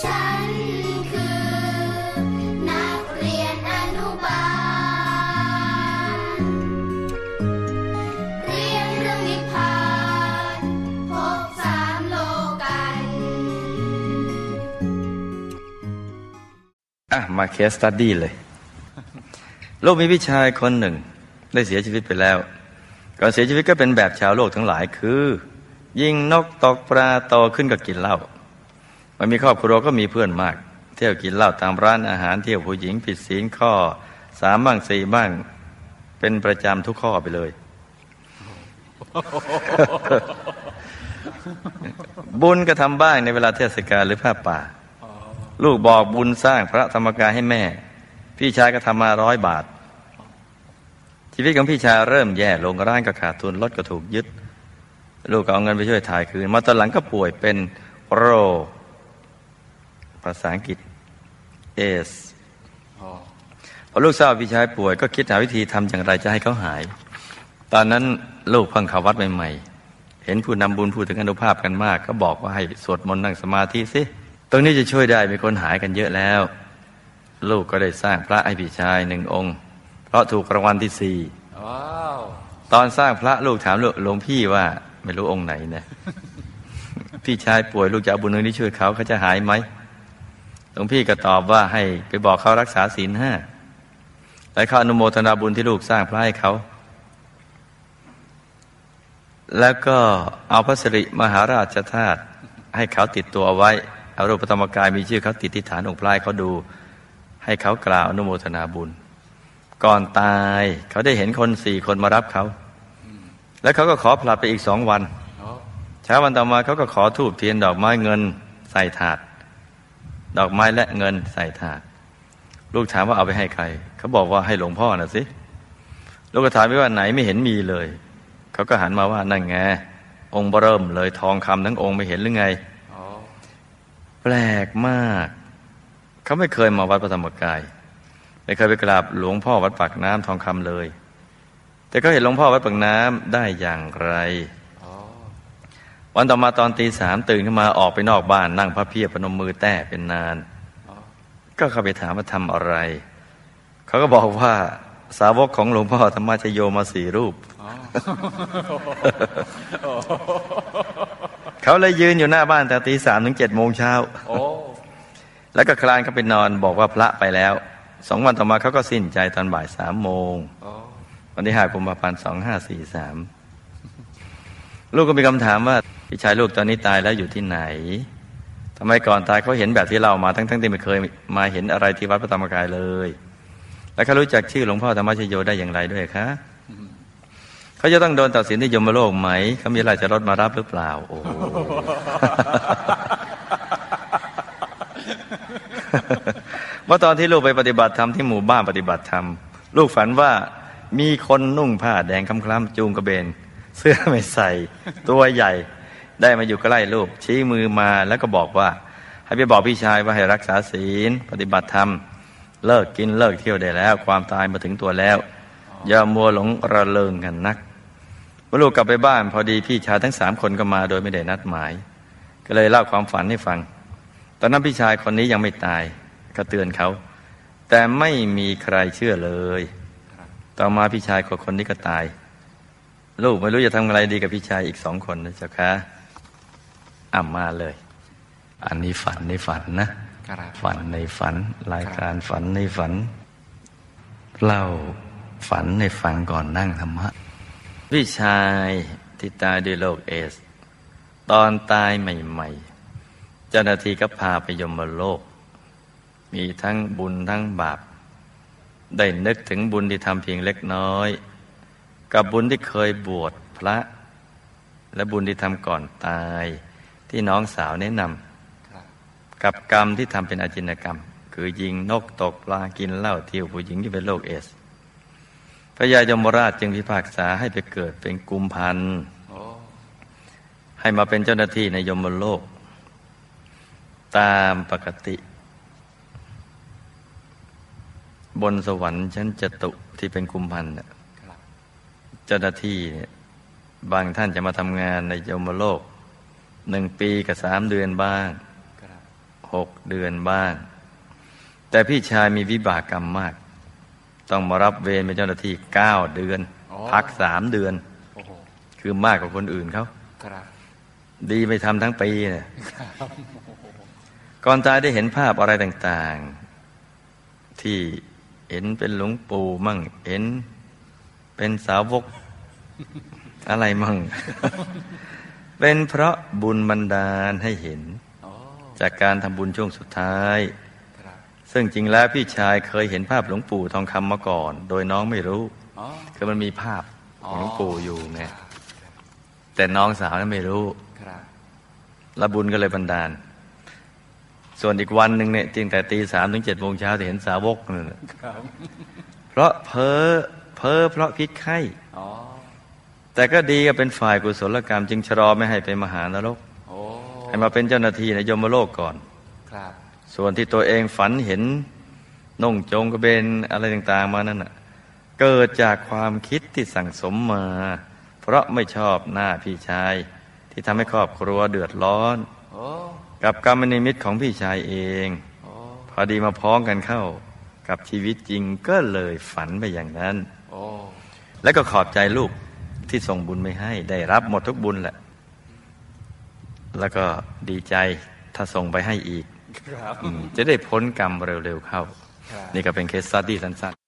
มาเคสสตัดดี้เลยลูกมีพี่ชายคนหนึ่งได้เสียชีวิตไปแล้วก่อนเสียชีวิตก็เป็นแบบชาวโลกทั้งหลายคือยิงนกตกปลาโตขึ้นก็กินเหล้ามันมีครอบครัวก็มีเพื่อนมากเที่ยวกินเหล้าตามร้านอาหารเที่ยวผู้หญิงผิดศีลข้อ3บ้าง4บ้างเป็นประจำทุกข้อไปเลย บุญก็ทำบ้างในเวลาเทศกาลหรือผ้าป่าลูกบอกบุญสร้างพระธรรมกายให้แม่พี่ชายก็ทำมา100 บาทชีวิตของพี่ชายเริ่มแย่ลงร้านก็ขาดทุนรถก็ถูกยึดลูกก็เอาเงินไปช่วยถ่ายคืนมาตอนหลังก็ป่วยเป็นโรคภาษาอังกฤษเอสพอลูกทราบพี่ชายป่วยก็คิดหาวิธีทำอย่างไรจะให้เขาหายตอนนั้นลูกเพิ่งเข้าวัดใหม่ๆเห็นผู้นำบุญพูดถึงอนุภาพกันมากก็บอกว่าให้สวดมนต์นั่งสมาธิสิตรงนี้จะช่วยได้มีคนหายกันเยอะแล้วลูกก็ได้สร้างพระให้พี่ชาย1 องค์เพราะถูกรางวัลที่4ว้าวตอนสร้างพระลูกถามหลวงพี่ว่าไม่รู้องค์ไหนนะ พี่ชายป่วยลูกจะเอาบุญนี้ช่วยเขาเขาจะหายไหมหลวงพี่ก็ตอบว่าให้ไปบอกเขารักษาศีล5และเขาอนุโมทนาบุญที่ลูกสร้างพระให้เขาแล้วก็เอาพระสิริมหาราชธาตุให้เขาติดตัวเอาไว้เอารูปธรรมกายมีชื่อเขาติดที่ฐานองค์พระเขาดูให้เขากล่าวอนุโมทนาบุญก่อนตายเขาได้เห็นคน4 คนมารับเขาแล้วเขาก็ขอผลัดไปอีก2 วันเช้าวันต่อมาเขาก็ขอธูปเทียนดอกไม้เงินใส่ถาดดอกไม้และเงินใส่ถาดลูกถามว่าเอาไปให้ใครเขาบอกว่าให้หลวงพ่อน่ะสิลูกก็ถามไปว่าไหนไม่เห็นมีเลยเขาก็หันมาว่านั่นไงองค์เริ่มเลยทองคำทั้งองค์ไม่เห็นหรือไงแปลกมากเขาไม่เคยมาวัดพระธรรมกายไม่เคยไปกราบหลวงพ่อวัดปากน้ำทองคำเลยแต่ก็เห็นหลวงพ่อวัดปากน้ำได้อย่างไรวันต่อมาตอนตี 3ตื่นขึ้นมาออกไปนอกบ้านนั่งพระเพียรพนมมือแต้เป็นนานก็เข้าไปถามว่าทำอะไรเขาก็บอกว่าสาวกของหลวงพ่อธรรมชโยมา4 รูป เขาเลยยืนอยู่หน้าบ้านแต่ตี 3ถึง7 โมงเช้าแล้วก็คลานเข้าไปนอนบอกว่าพระไปแล้ว2 วันต่อมาเขาก็สิ้นใจตอนบ่าย 3 โมงวันที่5 กุมภาพันธ์2543ลูกก็มีคำถามว่าพี่ชายลูกตอนนี้ตายแล้วอยู่ที่ไหนทำไมก่อนตายเขาเห็นแบบที่เรามาทั้งที่ไม่เคยมาเห็นอะไรที่วัดพระธรรมกายเลยแล้วเขารู้จักชื่อหลวงพ่อธรรมชโยได้อย่างไรด้วยคะเขาจะต้องโดนตัดสินที่ยมโลกไหมเขามีราชรถมารับหรือเปล่าโอ้ เมื่อตอนที่ลูกไปปฏิบัติธรรมที่หมู่บ้านปฏิบัติธรรมลูกฝันว่ามีคนนุ่งผ้าแดงคล้ำๆจูงกระเบนเสื้อไม่ใส่ตัวใหญ่ได้มาอยู่ใกล้ลูกชี้มือมาแล้วก็บอกว่าให้ไปบอกพี่ชายว่าให้รักษาศีลปฏิบัติธรรมเลิกกินเลิกเที่ยวได้แล้วความตายมาถึงตัวแล้วอย่ามัวหลงระเริงกันนักเมื่อลูกกลับไปบ้านพอดีพี่ชายทั้ง3 คนก็มาโดยไม่ได้นัดหมายก็เลยเล่าความฝันให้ฟังตอนนั้นพี่ชายคนนี้ยังไม่ตายก็เตือนเขาแต่ไม่มีใครเชื่อเลยต่อมาพี่ชายคนนี้ก็ตายลูกไม่รู้จะทำอะไรดีกับพี่ชายอีก2 คนนะเจ้าค่ะมาเลยอันนี้ฝันในฝันนะฝันในฝันรายการฝันในฝันเล่าฝันในฝันก่อนนั่งธรรมะพี่ชายที่ตายด้วยโรคเอสตอนตายใหม่ๆเจ้าหน้าที่ก็พาไปยมโลกมีทั้งบุญทั้งบาปได้นึกถึงบุญที่ทำเพียงเล็กน้อยกับบุญที่เคยบวชพระและบุญที่ทำก่อนตายที่น้องสาวแนะนำกับกรรมที่ทำเป็นอาจินกรรมคือยิงนกตกปลากินเหล้าเที่ยวผู้หญิงที่เป็นโรคเอสพระยายมราชจึงพิพากษาให้ไปเกิดเป็นกุมพันธ์ให้มาเป็นเจ้าหน้าที่ในยมโลกตามปกติบนสวรรค์ชั้นจตุที่เป็นกุมพันธ์เจ้าหน้าที่บางท่านจะมาทำงานในยมโลก1 ปีกับ3 เดือนบ้าง 6 เดือนบ้างแต่พี่ชายมีวิบากกรรมมากต้องมารับเวรเป็นเจ้าหน้าที่9 เดือนพัก3 เดือนคือมากกว่าคนอื่นเขาดีไม่ทำทั้งปีเนี่ยก่อนตายได้เห็นภาพอะไรต่างๆที่เห็นเป็นหลวงปู่มั่งเห็นเป็นสาวกอะไรมั่ง เป็นเพราะบุญบันดาลให้เห็นจากการทำบุญช่วงสุดท้ายซึ่งจริงแล้วพี่ชายเคยเห็นภาพหลวงปู่ทองคำมาก่อนโดยน้องไม่รู้คือมันมีภาพของหลวงปู่อยู่เนี่ยแต่น้องสาวนั้นไม่รู้และบุญก็เลยบันดาลส่วนอีกวันหนึ่งเนี่ยตั้งแต่ตี 3 ถึง 7 โมงเช้าจะเห็นสาวกนั่นแหละเพราะเพ้อเพราะพิษไข้แต่ก็ดีก็เป็นฝ่ายกุศลกรรมจึงชะลอไม่ให้ไปมหานรกให้มาเป็นเจ้าหน้าที่ในยมโลกก่อนส่วนที่ตัวเองฝันเห็นนุ่งโจงกระเบนอะไรต่างๆมานั่นน่ะเกิดจากความคิดที่สั่งสมมาเพราะไม่ชอบหน้าพี่ชายที่ทำให้ครอบครัวเดือดร้อนกับกรรมนิมิตของพี่ชายเองพอดีมาพ้องกันเข้ากับชีวิตจริงก็เลยฝันไปอย่างนั้นแล้วก็ขอบใจลูกที่ส่งบุญไม่ให้ได้รับหมดทุกบุญแหละแล้วก็ดีใจถ้าส่งไปให้อีกจะได้พ้นกรรมเร็วๆเข้านี่ก็เป็นเคสสตั๊ดดี้สั้นๆ